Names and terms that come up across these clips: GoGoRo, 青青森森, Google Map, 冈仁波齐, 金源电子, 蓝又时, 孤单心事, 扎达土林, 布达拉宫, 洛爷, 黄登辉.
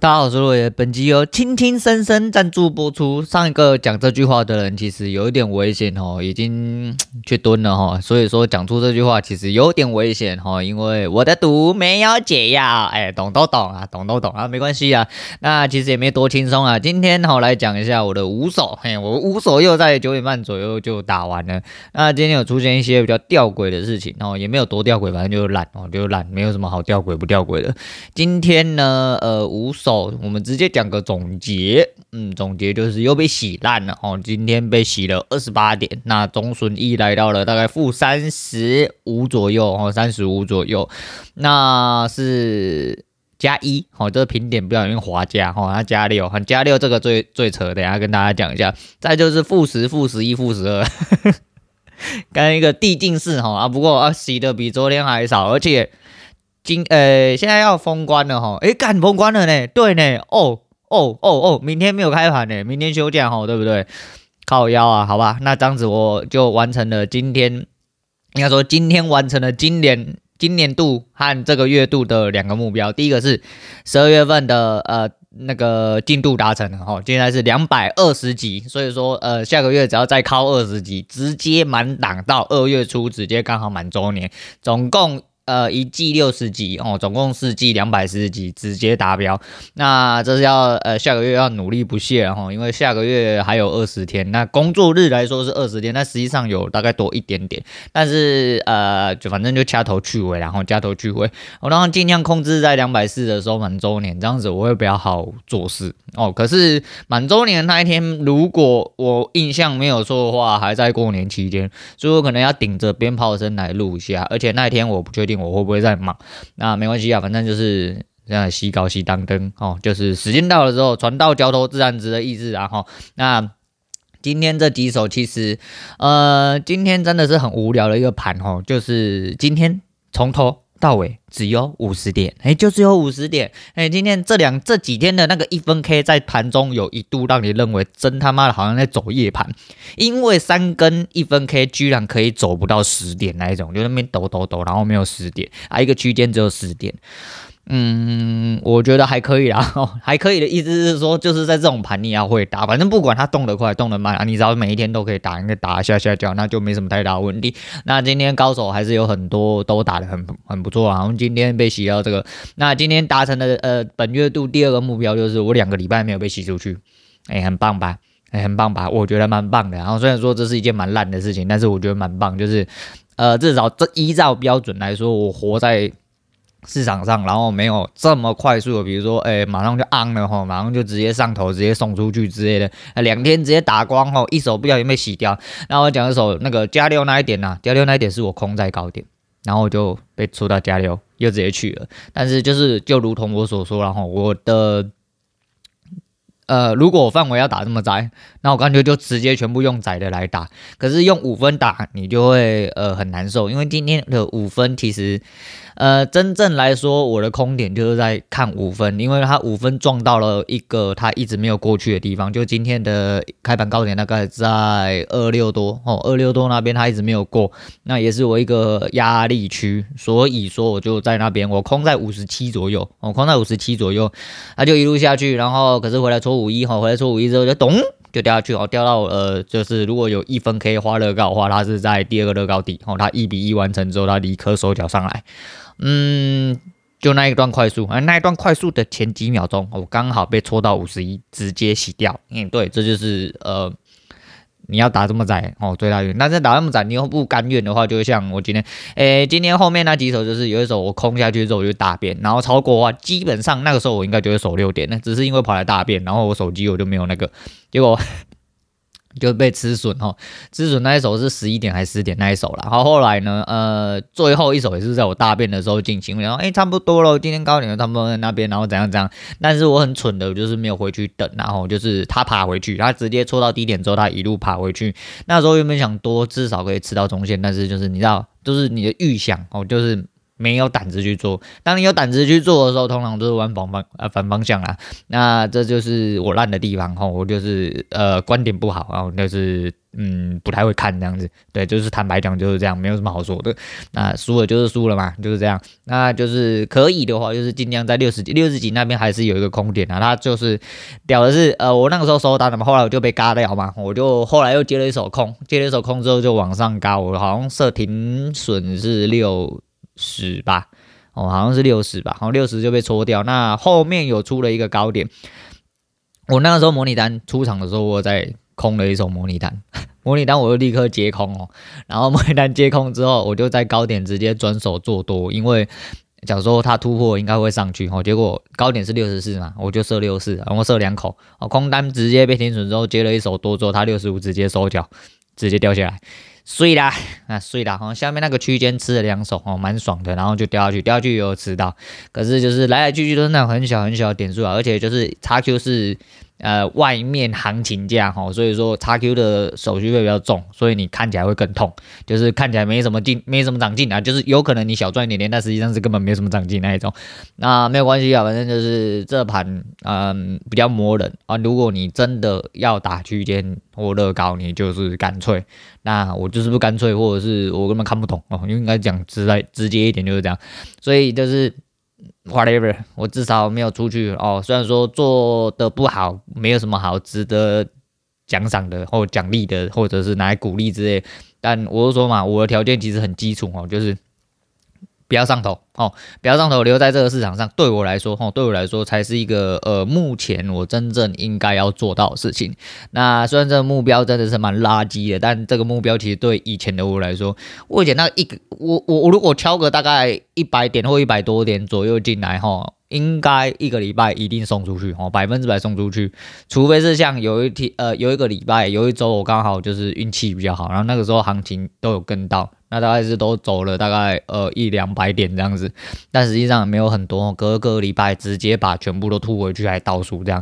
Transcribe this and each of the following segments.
大家好，我是洛爷。本集由青青森森赞助播出。上一个讲这句话的人其实有一点危险哦，已经去蹲了哦，所以说讲出这句话其实有点危险哦，因为我的毒没有解药，懂都懂啊，没关系啊。那其实也没多轻松啊，今天哦来讲一下我的五手，我五手又在9点半左右就打完了。那今天有出现一些比较吊诡的事情哦，也没有多吊诡，反正就懒，没有什么好吊诡不吊诡的。今天呢，五手。我们直接讲个总结，总结就是又被洗烂了哦，今天被洗了28点，那总损益来到了大概-35左右哦，那是+1哦，这个评点不小心滑价哦，它+6，+6这个最扯的，等一下跟大家讲一下。再就是-10、-11、-12。刚一个递进式哈啊，不过啊洗的比昨天还少，而且。现在要封关了齁，封关了呢，对呢，明天没有开盘呢，明天休假齁，对不对？靠腰啊，好吧，那这样子我就完成了今天，应该说今天完成了今年度和这个月度的两个目标，第一个是12月份的那个进度达成了齁，现在是220集，所以说下个月只要再靠20集，直接满档到2月初，直接刚好满周年，总共。一季60集哦，总共4季240集，直接达标。那这是要下个月要努力不懈哦，因为下个月还有20天。那工作日来说是20天，但实际上有大概多一点点。但是就反正就掐头去尾，然后掐头去尾。我当然尽量控制在240的时候满周年，这样子我会比较好做事哦。可是满周年那一天，如果我印象没有错的话，还在过年期间，所以我可能要顶着鞭炮声来录一下。而且那一天我不确定。我会不会再忙？那没关系啊，反正就是这样，洗稿洗当灯哦，就是时间到了之后，船到桥头自然直的意思啊哈。那今天这几首其实，今天真的是很无聊的一个盘哦，就是今天从头到尾只有50点，就只有50点，今天这几天的那个1分K 在盘中有一度让你认为真他妈的好像在走夜盘，因为3根1分K 居然可以走不到10点那一种，就那边抖，然后没有10点啊，一个区间只有10点。我觉得还可以啦，还可以的意思是说，就是在这种盘你要会打，反正不管它动得快动得慢啊，你只要每一天都可以打，应该打下，那就没什么太大的问题。那今天高手还是有很多都打得很不错啊，我们今天被洗到这个，那今天达成的本月度第二个目标就是我2个礼拜没有被洗出去，很棒吧？很棒吧？我觉得蛮棒的。然后虽然说这是一件蛮烂的事情，但是我觉得蛮棒，就是至少这依照标准来说，我活在。市场上，然后没有这么快速的，比如说，马上就 on 了吼，马上就直接上头，直接送出去之类的，2天直接打光吼，一手不小心被洗掉。那我讲一手那个+6那一点呐，+6那一点是我空在高点，然后就被出到+6，又直接去了。但是就如同我所说，然后我的。如果我范围要打这么窄，那我感觉就直接全部用窄的来打。可是用5分打，你就会很难受，因为今天的5分其实，真正来说，我的空点就是在看5分，因为它5分撞到了一个它一直没有过去的地方，就今天的开盘高点大概在26多哦，26多那边它一直没有过，那也是我一个压力区，所以说我就在那边，我空在57左右，它就一路下去，然后可是回来戳。回来戳51之后就咚就掉下去，掉到就是如果有1分K 花乐高的话，它是在第2个乐高底，它1比1完成之后，它离颗手脚上来，就那一段快速，那一段快速的前几秒钟，我刚好被戳到51，直接洗掉，对，这就是你要打这么窄哦，最大原因。但是打这么窄，你又不甘愿的话，就像我今天，今天后面那几手就是有一手我空下去之后我就大便，然后超过的话，基本上那个时候我应该就会守6点，那只是因为跑来大便，然后我手机我就没有那个，结果就被吃损哈。吃损那一手是11点还是10点那一手啦。然后后来呢，最后一手也是在我大便的时候进行，然后差不多了，今天高点差不多在那边，然后怎样。但是我很蠢的，我就是没有回去等，然后就是他爬回去，他直接戳到低点之后，他一路爬回去。那时候原本想多至少可以吃到中线，但是就是你知道，就是你的预想哦，就是。没有胆子去做。当你有胆子去做的时候，通常都是玩反方向啦。那这就是我烂的地方吼，我就是观点不好，然后就是不太会看这样子。对，就是坦白讲就是这样，没有什么好说的。那输了就是输了嘛，就是这样。那就是可以的话，就是尽量在60几那边还是有一个空点啊。他就是屌的是我那个时候收单了嘛，后来我就被嘎掉嘛，我就后来又接了一手空，之后就往上嘎，我好像设停损是60吧，好像是60吧，好像60就被戳掉。那后面有出了一个高点，我那个时候模拟单出场的时候，我在空了一手模拟单，我就立刻接空哦。然后模拟单接空之后，我就在高点直接转手做多，因为讲说它突破应该会上去哦。结果高点是64嘛，我就设64，然后设两口哦，空单直接被停损之后接了一手多之后，它65直接收脚，直接掉下来。碎啦，下面那个区间吃了两手哦，蛮爽的，然后就掉下去，也有吃到，可是就是来来去去都是那种很小很小的点数啊，而且就是 XQ 是外面行情价哈，所以说 XQ 的手续费比较重，所以你看起来会更痛，就是看起来没什么长进啊，就是有可能你小赚一点点，但实际上是根本没什么长进那一种。那没有关系啊，反正就是这盘比较磨人啊。如果你真的要打区间或乐高，你就是干脆，那我就是不干脆，或者是我根本看不懂哦，应该讲直接一点就是这样，所以就是。whatever， 我至少没有出去哦。虽然说做的不好，没有什么好值得奖赏的或奖励的，或者是拿来鼓励之类的。但我就说嘛，我的条件其实很基础哦，就是不要上头哦，留在这个市场上，对我来说才是一个目前我真正应该要做到的事情。那虽然这个目标真的是蛮垃圾的，但这个目标其实对以前的我来说，我以前那个我如果敲个大概100点或100多点左右进来哈，应该一个礼拜一定送出去哦，100%送出去，除非是像有一个礼拜有一周我刚好就是运气比较好，然后那个时候行情都有跟到。那大概是都走了大概100-200点这样子，但实际上没有很多，隔个礼拜直接把全部都吐回去还倒数这样，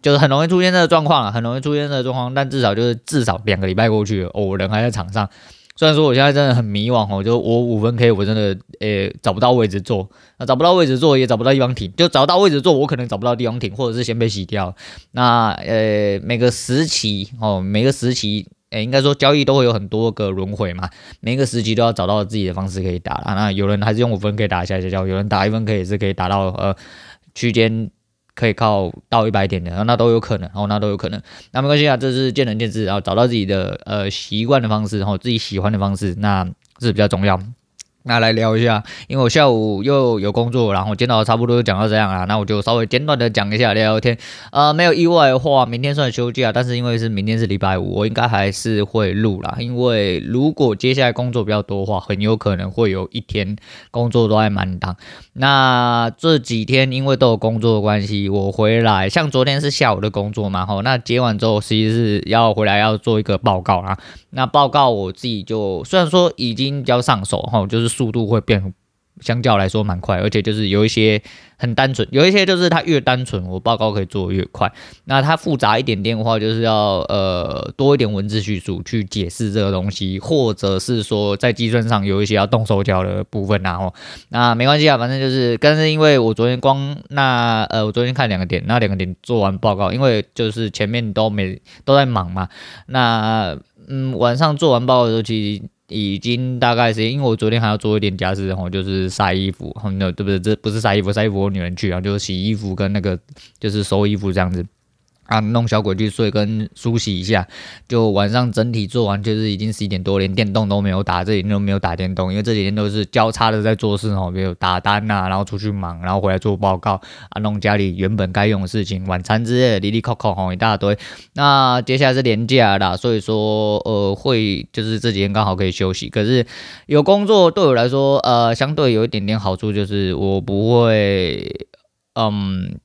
就是很容易出现这个状况了，但至少2个礼拜过去了，我人还在场上。虽然说我现在真的很迷惘哦，就我5分K 我真的找不到位置做，找不到位置做也找不到地方停，就找到位置做我可能找不到地方停，或者是先被洗掉。那每个时期。应该说交易都会有很多个轮回嘛，每一个时期都要找到自己的方式可以打啦。那有人还是用5分K打下下，有人打1分K也是可以打到区间可以靠到100点的，那都有可能，那没关系啊，这是见仁见智，然后找到自己的习惯的方式，然后自己喜欢的方式，那是比较重要。那来聊一下，因为我下午又有工作，然后今早差不多讲到这样啦，那我就稍微简短的讲一下聊聊天。没有意外的话，明天算休假，但是因为明天是礼拜5，我应该还是会录啦。因为如果接下来工作比较多的话，很有可能会有一天工作都在满档。那这几天因为都有工作的关系，我回来像昨天是下午的工作嘛，吼，那接完之后其实是要回来要做一个报告啦。那报告我自己就虽然说已经交上手，吼，就是速度会变，相较来说蛮快，而且就是有一些很单纯，有一些就是它越单纯，我报告可以做越快。那它复杂一点点的话，就是要多一点文字叙述去解释这个东西，或者是说在计算上有一些要动手脚的部分啊。那没关系啊，反正就是，但是因为我昨天我昨天看2个点，那2个点做完报告，因为就是前面都在忙嘛。那晚上做完报告的时候，其实。已经大概是因为我昨天还要做一点家事，然后就是晒衣服，对不对？这不是晒衣服，我女人去，然后就是洗衣服跟那个就是收衣服这样子啊，弄小鬼去睡跟梳洗一下。就晚上整体做完就是已经11点多，连电动都没有打，这几天都没有打电动，因为这几天都是交叉的在做事哦，比如打单啊，然后出去忙，然后回来做报告啊，弄家里原本该用的事情，晚餐之类的，哩哩扣扣吼一大堆。那接下来是连假啦，所以说会就是这几天刚好可以休息。可是有工作对我来说相对有一点点好处，就是我不会。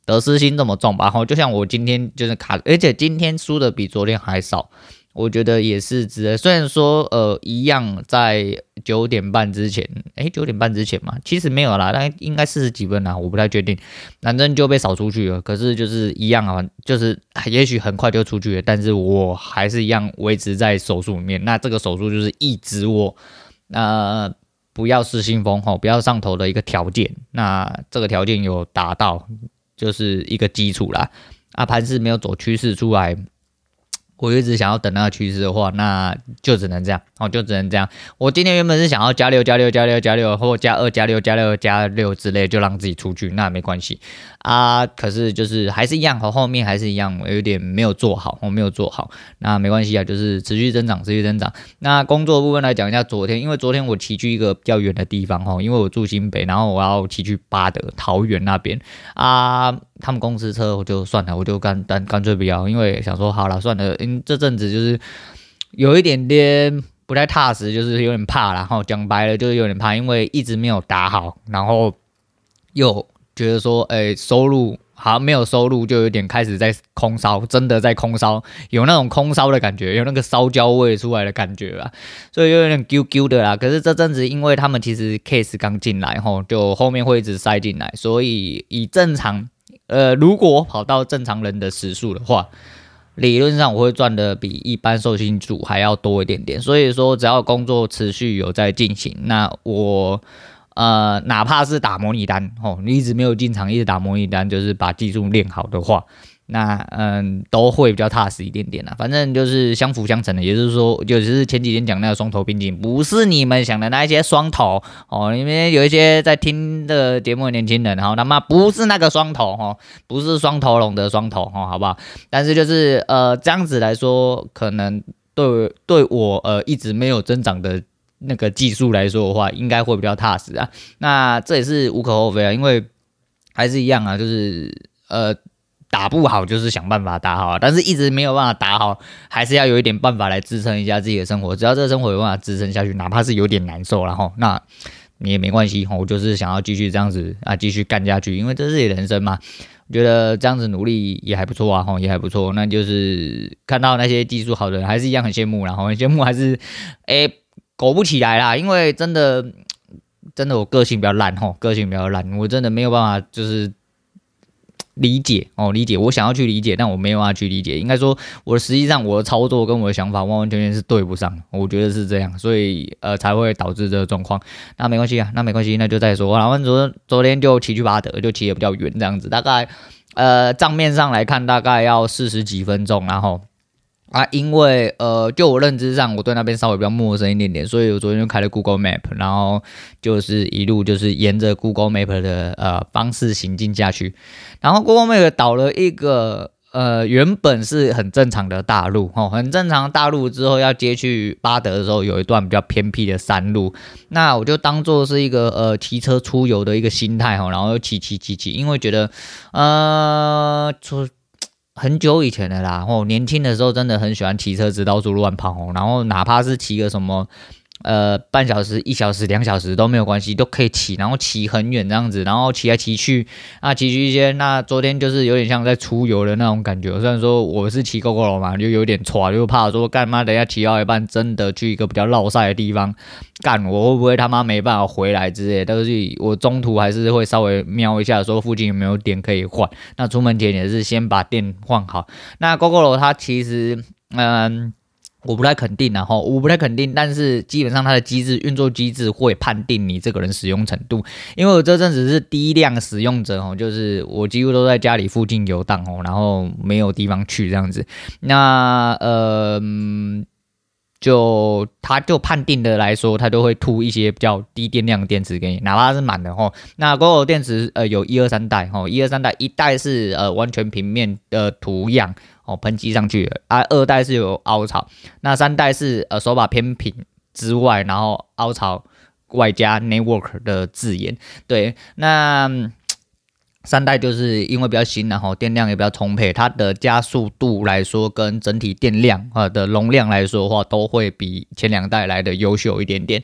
得失心这么重吧，就像我今天就是而且今天输的比昨天还少，我觉得也是值得。虽然说一样在9点半之前，9点半之前嘛，其实没有啦，但应该40几分啦，我不太确定，反正就被扫出去了。可是就是一样啊，就是也许很快就出去了，但是我还是一样维持在手术里面。那这个手术就是一直我不要失心疯吼，不要上头的一个条件。那这个条件有达到，就是一个基础啦。啊，盘势没有走趋势出来，我一直想要等那个趋势的话，那就只能这样，哦，就只能这样。我今天原本是想要加六、加六、加六、加六，或加二、加六、加六、加六之类，就让自己出去，那没关系啊。可是就是还是一样，和后面还是一样，我有点没有做好，我没有做好，那没关系啊，就是持续增长，持续增长。那工作部分来讲一下，昨天因为昨天我骑去一个比较远的地方哈，因为我住新北，然后我要骑去八德、桃园那边啊。他们公司车我就算了，我就干脆不要，因为想说好了算了，因这阵子就是有一点点不太踏实，就是有点怕啦，齁，讲白了就是有点怕，因为一直没有打好，然后又觉得说，收入好像没有收入，就有点开始在空烧，真的在空烧，有那种空烧的感觉，有那个烧焦味出来的感觉啦，所以有点丢丢的啦。可是这阵子，因为他们其实 case 刚进来齁，就后面会一直塞进来，所以以正常。如果跑到正常人的时速的话，理论上我会赚的比一般受薪族还要多一点点。所以说，只要工作持续有在进行，那我哪怕是打模拟单哦，你一直没有进场，一直打模拟单，就是把技术练好的话，那都会比较踏实一点点啦。反正就是相辅相成的，也就是说，就是前几天讲那个双头并进，不是你们想的那一些双头哦。你们有一些在听这个节目的年轻人，哈，他妈不是那个双头哦，不是双头龙的双头哦，好不好？但是就是这样子来说，可能对我一直没有增长的那个技术来说的话，应该会比较踏实啊。那这也是无可厚非啊，因为还是一样啊，就是打不好就是想办法打好啊，但是一直没有办法打好，还是要有一点办法来支撑一下自己的生活。只要这个生活有办法支撑下去，哪怕是有点难受啦齁，那你也没关系齁。我就是想要继续这样子啊，继续干下去，因为这是自己的人生嘛。觉得这样子努力也还不错啊，也还不错。那就是看到那些技术好的人，还是一样很羡慕啦，很羡慕，还是苟不起来啦，因为真的我个性比较烂齁，个性比较烂，我真的没有办法就是理解，我想要去理解，但我没有办法去理解。应该说，我实际上我的操作跟我的想法完完全全是对不上，我觉得是这样，所以才会导致这个状况。那没关系啊，那就再说。然后昨天就骑去巴德，就骑得比较远，这样子，大概账面上来看，大概要40几分钟，然后。啊，因为就我认知上，我对那边稍微比较陌生一点点，所以我昨天就开了 Google Map， 然后就是一路就是沿着 Google Map 的方式行进下去，然后 Google Map 导了一个原本是很正常的大路哦，很正常的大路之后要接去巴德的时候，有一段比较偏僻的山路，那我就当做是一个骑车出游的一个心态哦，然后骑，因为觉得很久以前的啦，吼，年轻的时候真的很喜欢骑车直到处乱跑，然后哪怕是骑个什么半小时、1小时、2小时都没有关系，都可以骑，然后骑很远这样子，然后骑来骑去啊，骑去一些。那昨天就是有点像在出游的那种感觉，虽然说我是骑GoGoRo嘛，就有点抓，就怕说干嘛等一下骑到一半真的去一个比较落赛的地方，干我会不会他妈没办法回来之类的，但是我中途还是会稍微瞄一下说附近有没有点可以换。那出门前也是先把电换好。那GoGoRo它其实我不太肯定啊，我不太肯定，但是基本上它的运作机制会判定你这个人使用程度。因为我这阵子是低量使用者哦，就是我几乎都在家里附近游荡哦，然后没有地方去这样子。那就它就判定的来说，它就会吐一些比较低电量的电池给你，哪怕是满的齁。那 GoGoRo 电池有1、2、3代齁，一代是完全平面的图样。喷漆上去了啊，2代是有凹槽，那3代是手把偏平之外，然后凹槽外加 network 的字眼。对，那3代就是因为比较新，然后电量也比较充沛，它的加速度来说跟整体电量的容量来说的话，都会比前2代来的优秀一点点。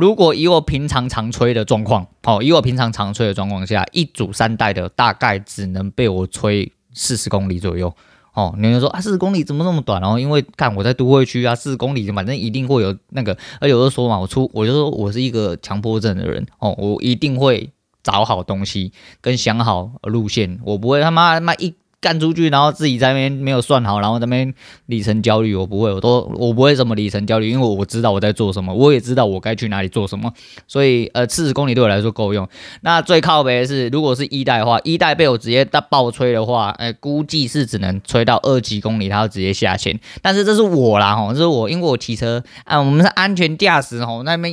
如果以我平常常吹的状况，下，一组3代的大概只能被我吹40公里左右哦。你就说啊，40公里怎么那么短哦？因为看我在都会区啊，40公里反正一定会有那个。而且我就说嘛，我就说我是一个强迫症的人哦，我一定会找好东西跟想好路线，我不会他妈一干出去，然后自己在那边没有算好，然后在那边里程焦虑，我不会什么里程焦虑，因为我知道我在做什么，我也知道我该去哪里做什么，所以40公里对我来说够用。那最靠北的是，如果是一代的话，一代被我直接爆吹的话，估计是只能吹到20公里，它要直接下线。但是这是我啦吼，这是我，因为我骑车啊，我们是安全驾驶吼，那边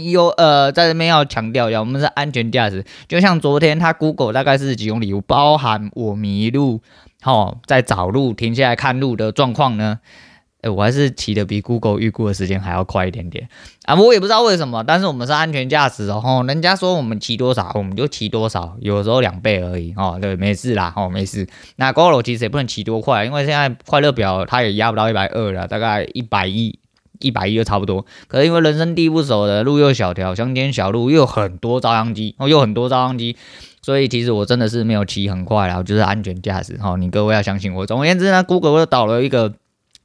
在那边要强调一下，我们是安全驾驶。就像昨天他 Google 大概是几公里，包含我迷路。在找路停下来看路的状况呢，我还是骑得比 Google 预估的时间还要快一点点啊！我也不知道为什么，但是我们是安全驾驶哦，人家说我们骑多少我们就骑多少，有时候2倍而已哦，对，没事啦哦，没事。那 Google 其实也不能骑多快，因为现在快乐表它也压不到120了，大概110就差不多。可是因为人生地不熟的，路又小条，乡间小路又很多照相机哦，又很多照相机。所以其实我真的是没有骑很快啦，我就是安全驾驶齁，你各位要相信我。总而言之呢 ，Google 就导了一个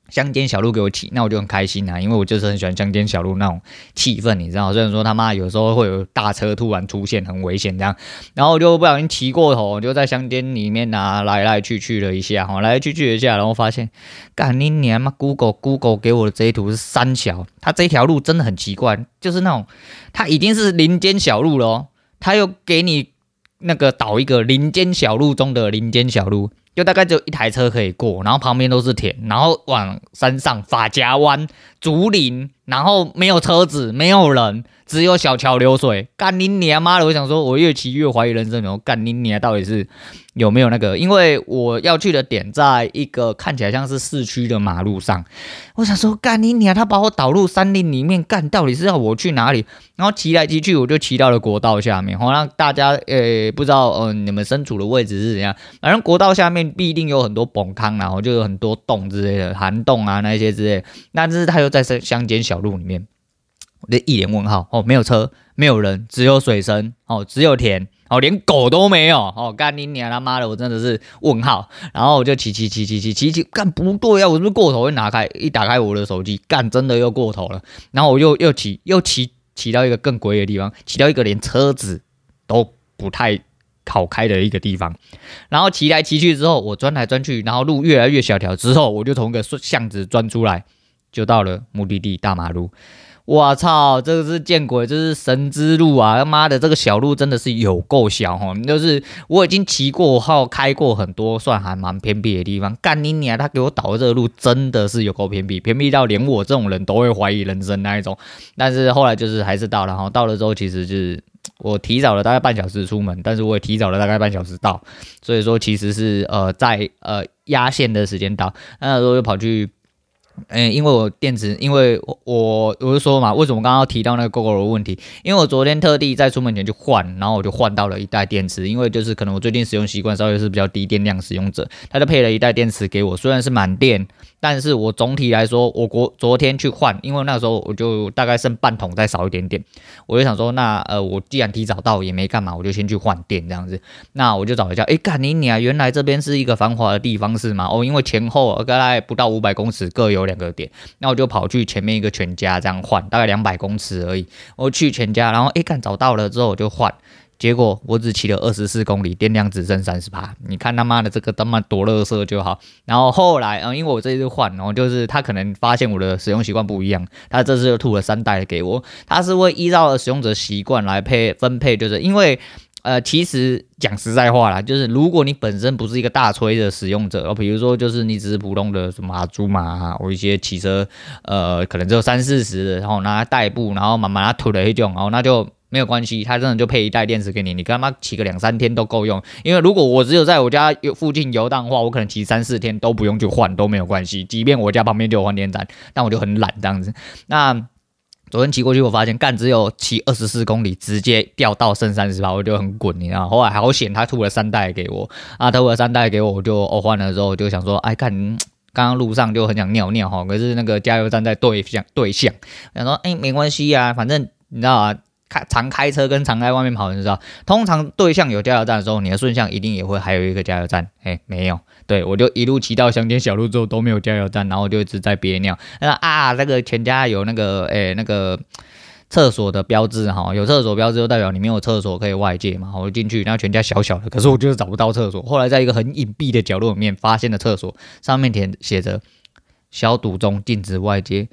乡间小路给我骑，那我就很开心啦，因为我就是很喜欢乡间小路那种气氛，你知道，虽然说他妈有时候会有大车突然出现，很危险这样，然后我就不小心骑过头，我就在乡间里面来来去去了一下齁，来来去去了一下，然后发现，干你娘嘛 ，Google 给我的这一图是三小，它这条路真的很奇怪，就是那种它已经是林间小路了哦，它又给你。那个导一个林间小路中的林间小路，就大概只有一台车可以过，然后旁边都是田，然后往山上法夹弯、竹林，然后没有车子，没有人，只有小桥流水。干你娘妈的！我想说，我越骑越怀疑人生，然后干你娘到底是有没有那个？因为我要去的点在一个看起来像是市区的马路上，我想说干你娘，他把我导入山林里面，干到底是要我去哪里？然后骑来骑去，我就骑到了国道下面。好，让大家不知道你们身处的位置是怎样，反正国道下面。必定有很多崩坑，然后就有很多洞之类的，涵洞啊那些之类的，但是他又在乡间小路里面，我就一脸问号哦，没有车，没有人，只有水声哦，只有田哦，连狗都没有哦，干你娘他妈的，我真的是问号。然后我就骑，干不对啊，我是不是过头？一打开我的手机，干真的又过头了。然后我又骑到一个更诡异的地方，骑到一个连车子都不太。好开的一个地方，然后骑来骑去之后，我钻来钻去，然后路越来越小条之后，我就从一个巷子钻出来，就到了目的地大马路。哇操，这个是见鬼，这是神之路啊！妈的，这个小路真的是有够小哈，就是我已经骑过后开过很多算还蛮偏僻的地方，干你娘！他给我导的这个路真的是有够偏僻，偏僻到连我这种人都会怀疑人生那一种。但是后来就是还是到了，然后到了之后其实就是。我提早了大概半小时出门，但是我也提早了大概半小时到，所以说其实是在压线的时间到，那时候就跑去，因为我电池，因为我就说嘛，为什么刚刚提到那个 GoGo 的问题？因为我昨天特地在出门前就换，然后我就换到了一代电池，因为就是可能我最近使用习惯稍微是比较低电量使用者，他就配了一代电池给我，虽然是满电。但是我总体来说，我昨天去换，因为那时候我就大概剩半桶，再少一点点，我就想说，那我既然提早到也没干嘛，我就先去换电这样子。那我就找一下，干你娘，原来这边是一个繁华的地方是吗？哦，因为前后大概不到500公尺各有2个点，那我就跑去前面一个全家这样换，大概200公尺而已。我去全家，然后干找到了之后我就换。结果我只骑了24公里，电量只剩 30%， 你看他妈的这个他妈多垃圾就好。然后后来因为我这次换，然后就是他可能发现我的使用习惯不一样，他这次就吐了3袋给我，他是会依照使用者习惯来分配，就是因为其实讲实在话啦，就是如果你本身不是一个大吹的使用者，比如说就是你只是普通的什么阿猪嘛，或一些骑车可能只有30-40的，然后拿代步，然后慢慢他吐了一种，然后那就。没有关系，他真的就配一袋电池给你，你跟他妈骑个2-3天都够用。因为如果我只有在我家附近游荡的话，我可能骑3-4天都不用去换都没有关系。即便我家旁边就有换电站，但我就很懒这样子。那昨天骑过去，我发现干只有骑24公里，直接掉到剩 30%， 我就很滚，你知道。后来好险，他吐了3袋给我啊，吐了3袋给我，我就换了之后我就想说，干。刚刚路上就很想尿尿哈，可是那个加油站在对向，想说没关系啊，反正你知道啊。常开车跟常在外面跑人知道，通常对向有加油站的时候，你的顺向一定也会还有一个加油站。没有，对我就一路骑到乡间小路之后都没有加油站，然后就一直在憋尿。那这个全家有那个厕所的标志哈，有厕所标志就代表里面有厕所可以外借嘛。我进去，那全家小小的，可是我就是找不到厕所。后来在一个很隐蔽的角落里面发现了厕所，上面写着“消毒中禁止外借”。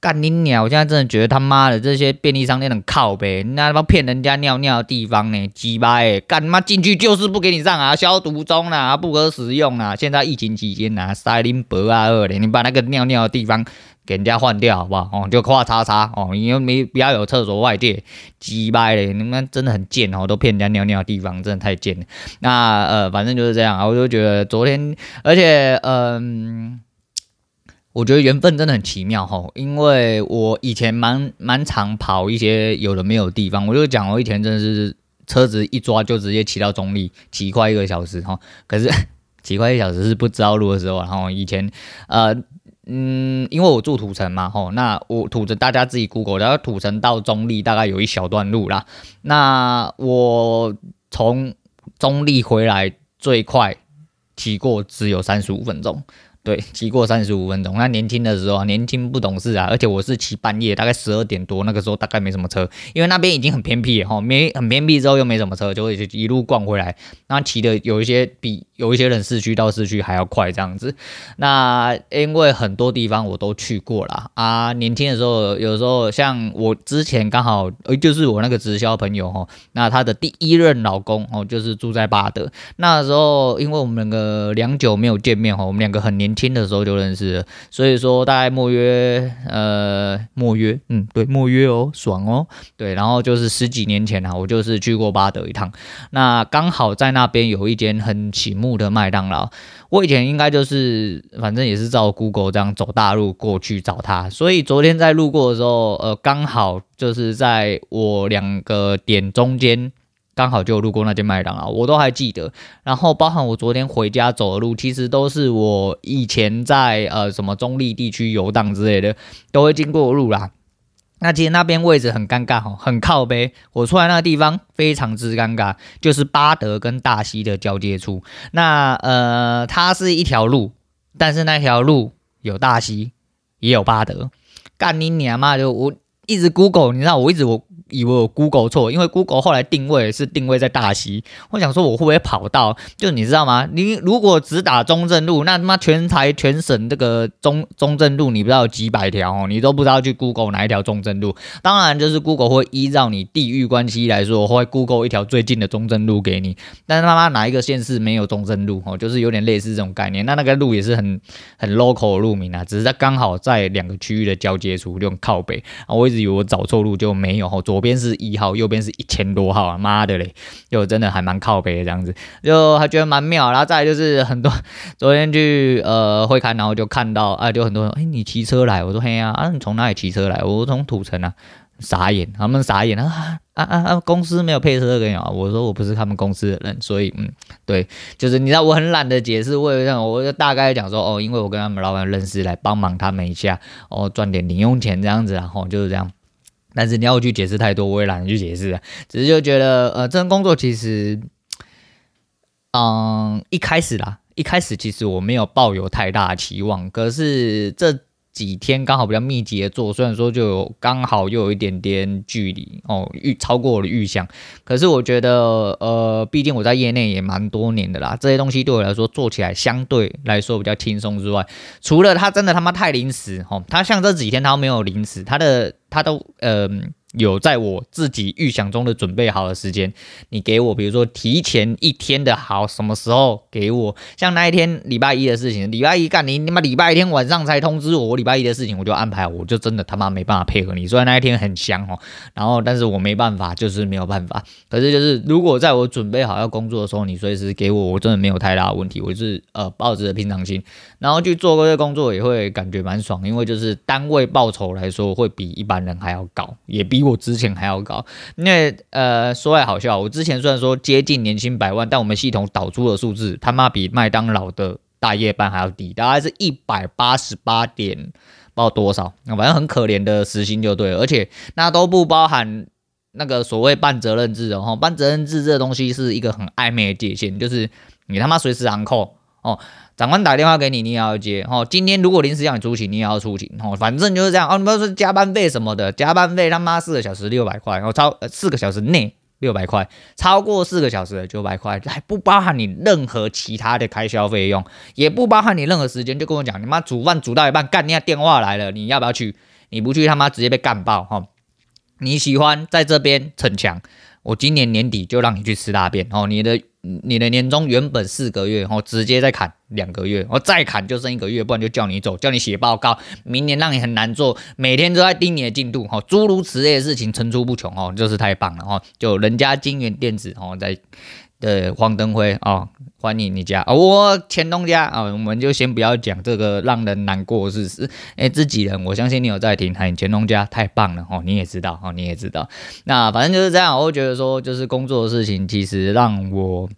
干你鸟！我现在真的觉得他妈的这些便利商店很靠北，那他妈骗人家尿尿的地方呢，鸡巴哎！干他妈进去就是不给你上啊，消毒中啦、啊，不可使用啊。现在疫情期间呐、啊，塞林伯啊二的，你把那个尿尿的地方。给人家换掉好不好？哦，就画叉叉哦，你又没不要有厕所外借，鸡掰嘞！你们真的很贱哦，都骗人家尿尿的地方，真的太贱了。那反正就是这样啊，我就觉得昨天，而且我觉得缘分真的很奇妙吼，因为我以前蛮常跑一些有的没有的地方，我就讲我以前真的是车子一抓就直接骑到中壢，骑快1个小时哈，可是骑快1小时是不知道路的时候，然后以前因为我住土城嘛，吼，那我土城大家自己 Google， 然后土城到中壢大概有一小段路啦。那我从中壢回来最快骑过只有35分钟，对，骑过35分钟。那年轻的时候啊，年轻不懂事啊，而且我是骑半夜，大概12点多，那个时候大概没什么车，因为那边已经很偏僻了，吼，很偏僻之后又没什么车，就会一路逛回来。那骑的有一些人市区到市区还要快这样子，那因为很多地方我都去过啦啊。年轻的时候，有时候像我之前刚好，就是我那个直销朋友哈，那他的第一任老公哦，就是住在巴德。那时候因为我们两个良久没有见面哈，我们两个很年轻的时候就认识了，所以说大概莫约，对，莫约哦，爽哦，对，然后就是10几年前啊，我就是去过巴德一趟，那刚好在那边有一间很醒目的麦当劳，我以前应该就是反正也是照 Google 这样走大路过去找他，所以昨天在路过的时候，刚好就是在我2个点中间，刚好就有路过那间麦当劳，我都还记得。然后包含我昨天回家走的路，其实都是我以前在什么中壢地区游荡之类的，都会经过路啦。那其实那边位置很尴尬，很靠北，我出来那个地方非常之尴尬，就是八德跟大溪的交界处。那它是一条路，但是那条路有大溪也有八德，干你娘妈的！我一直 Google， 你知道我以为我 Google 错，因为 Google 后来定位在大溪，我想说我会不会跑到，就你知道吗？你如果只打中正路，那他妈全省这个中正路，你不知道有几百条哦，你都不知道去 Google 哪一条中正路。当然就是 Google 会依照你地域关系来说，会 Google 一条最近的中正路给你，但是他妈哪一个县市没有中正路哦，就是有点类似这种概念。那个路也是很 local 的路名啊，只是它刚好在2个区域的交接处，就很靠北啊。我一直以为我找错路，就没有哦。左边是1号，右边是1000多号啊！妈的嘞，就真的还蛮靠北的这样子，就还觉得蛮妙。然后再来就是很多，昨天去会看，然后就看到啊，就很多人你骑车来？我说嘿呀，你从哪里骑车来？我从土城啊，傻眼，他们傻眼啊！公司没有配车给你啊！我说我不是他们公司的人，所以对，就是你知道我很懒得解释，为什么我就大概讲说哦，因为我跟他们老板认识，来帮忙他们一下哦，赚点零用钱这样子，然后就是这样。但是你要我去解释太多，我也懒得去解释啊。只是就觉得，这份工作其实，一开始其实我没有抱有太大的期望，可是这几天刚好比较密集的做，虽然说刚好又有一点点距离哦，超过我的预想。可是我觉得，毕竟我在业内也蛮多年的啦，这些东西对我来说做起来相对来说比较轻松之外，除了他真的他妈太临时哦，他像这几天他没有临时，他都有在我自己预想中的准备好的时间，你给我比如说提前1天的好，什么时候给我？像那一天礼拜1的事情，礼拜1干你妈礼拜天晚上才通知我，我礼拜1的事情我就安排，我就真的他妈没办法配合你。虽然那一天很香哦，然后但是我没办法，就是没有办法。可是就是如果在我准备好要工作的时候，你随时给我，我真的没有太大的问题。我是抱着平常心，然后去做这些工作也会感觉蛮爽，因为就是单位报酬来说会比一般人还要高，也比我之前还要高，因为说来好笑，我之前虽然说接近年薪100万，但我们系统导出的数字他妈比麦当劳的大夜班还要低，大概是188点不知道多少，反正很可怜的时薪就对了，而且那都不包含那个所谓半责任制，半责任制这东西是一个很暧昧的界限，就是你他妈随时昂扣。哦。长官打电话给你，你也要接哦。今天如果临时让你出勤，你也要出勤哦。反正就是这样哦。你不要说加班费什么的，加班费他妈4个小时600块，哦，超4个小时内600块，超过4个小时的900块，还不包含你任何其他的开销费用，也不包含你任何时间。就跟我讲，你妈煮饭煮到一半，干你啊电话来了，你要不要去？你不去他妈直接被干爆哈！你喜欢在这边逞强，我今年年底就让你去吃大便哦！你的年终原本4个月哦，直接再砍2个月，哦再砍就剩1个月，不然就叫你走，叫你写报告，明年让你很难做，每天都在盯你的进度哦，诸如此类的事情层出不穷哦，就是太棒了哦！就人家金源电子哦，在黄登辉哦，欢迎你家哦，我前东家啊、哦，我们就先不要讲这个让人难过的事实。自己人，我相信你有在听，哎，前东家太棒了哦，你也知道哦，你也知道。那反正就是这样，我觉得说就是工作的事情，其实让我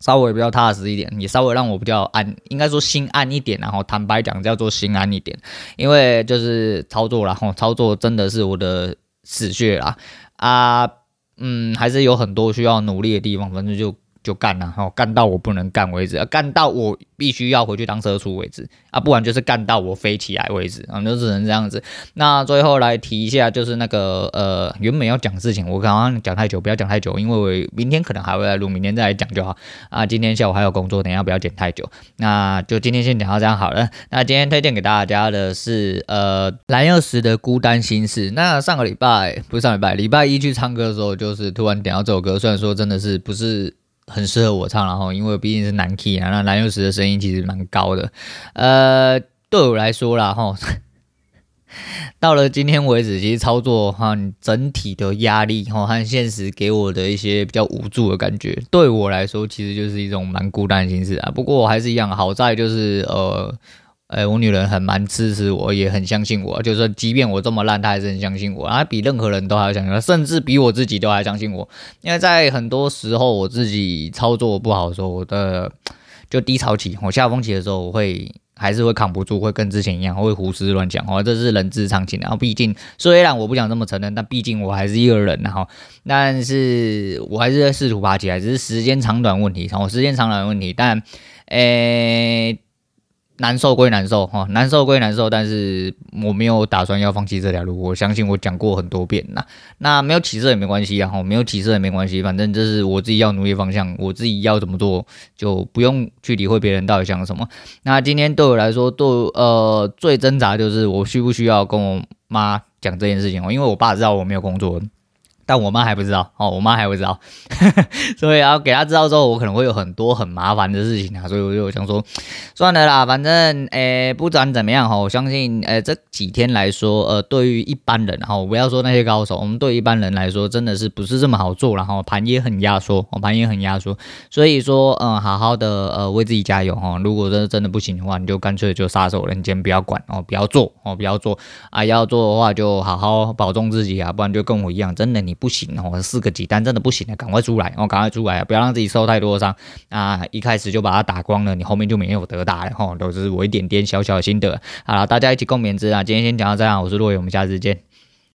稍微比较踏实一点，也稍微让我比较安，应该说心安一点，然后坦白讲叫做心安一点，因为就是操作啦，操作真的是我的死穴啦啊。还是有很多需要努力的地方，反正就干啦，吼，干到我不能干为止，干到我必须要回去当社畜为止啊，不然就是干到我飞起来为止啊，就只能这样子。那最后来提一下，就是那个原本要讲事情，我刚刚讲太久，不要讲太久，因为我明天可能还会来录，明天再来讲就好啊。今天下午还有工作，等一下不要剪太久，那就今天先讲到这样好了。那今天推荐给大家的是蓝又时的《孤单心事》。那上个礼拜不是上礼拜，礼拜一去唱歌的时候，就是突然点到这首歌，虽然说真的是不是很适合我唱，然后因为毕竟是男 key 啊，那蓝又时的声音其实蛮高的，对我来说啦，哈，到了今天为止，其实操作哈，整体的压力哈和现实给我的一些比较无助的感觉，对我来说其实就是一种蛮孤单的心事啊。不过我还是一样，好在就是我女人很蛮支持我，也很相信我，就是说即便我这么烂，她还是很相信我，她比任何人都还要相信我，甚至比我自己都还相信我。因为在很多时候我自己操作不好的时候，我的就低潮期，我下风期的时候，我会还是会扛不住，会跟之前一样，会胡思乱想，这是人之常情。然后毕竟虽然我不想这么承认，但毕竟我还是一个人，然后但是我还是在试图爬起来，只是时间长短问题，时间长短问题，但难受归难受哈，难受归难受，但是我没有打算要放弃这条路。我相信我讲过很多遍啦，那没有起色也没关系啊，没有起色也没关系，反正这是我自己要努力方向，我自己要怎么做，就不用去理会别人到底想什么。那今天对我来说，最挣扎就是我需不需要跟我妈讲这件事情，因为我爸知道我没有工作。但我妈还不知道哦，我妈还不知道，所以要给她知道之后，我可能会有很多很麻烦的事情啊，所以我就想说，算了啦，反正不管怎么样哈，我相信这几天来说，对于一般人哈，不要说那些高手，我们对一般人来说真的是不是这么好做，然后盘也很压缩，盘也很压缩，所以说好好的为自己加油哈，如果真的不行的话，你就干脆就撒手人间，不要管哦，不要做哦，不要做啊，要做的话就好好保重自己啊，不然就跟我一样，真的你不行哦，4个几单真的不行了，赶快出来哦，赶快出来，不要让自己受太多伤啊！一开始就把它打光了，你后面就没有得打了哈。都是我一点点小小的心得，好了，大家一起共勉之啊！今天先讲到这样，我是洛伟，我们下次见。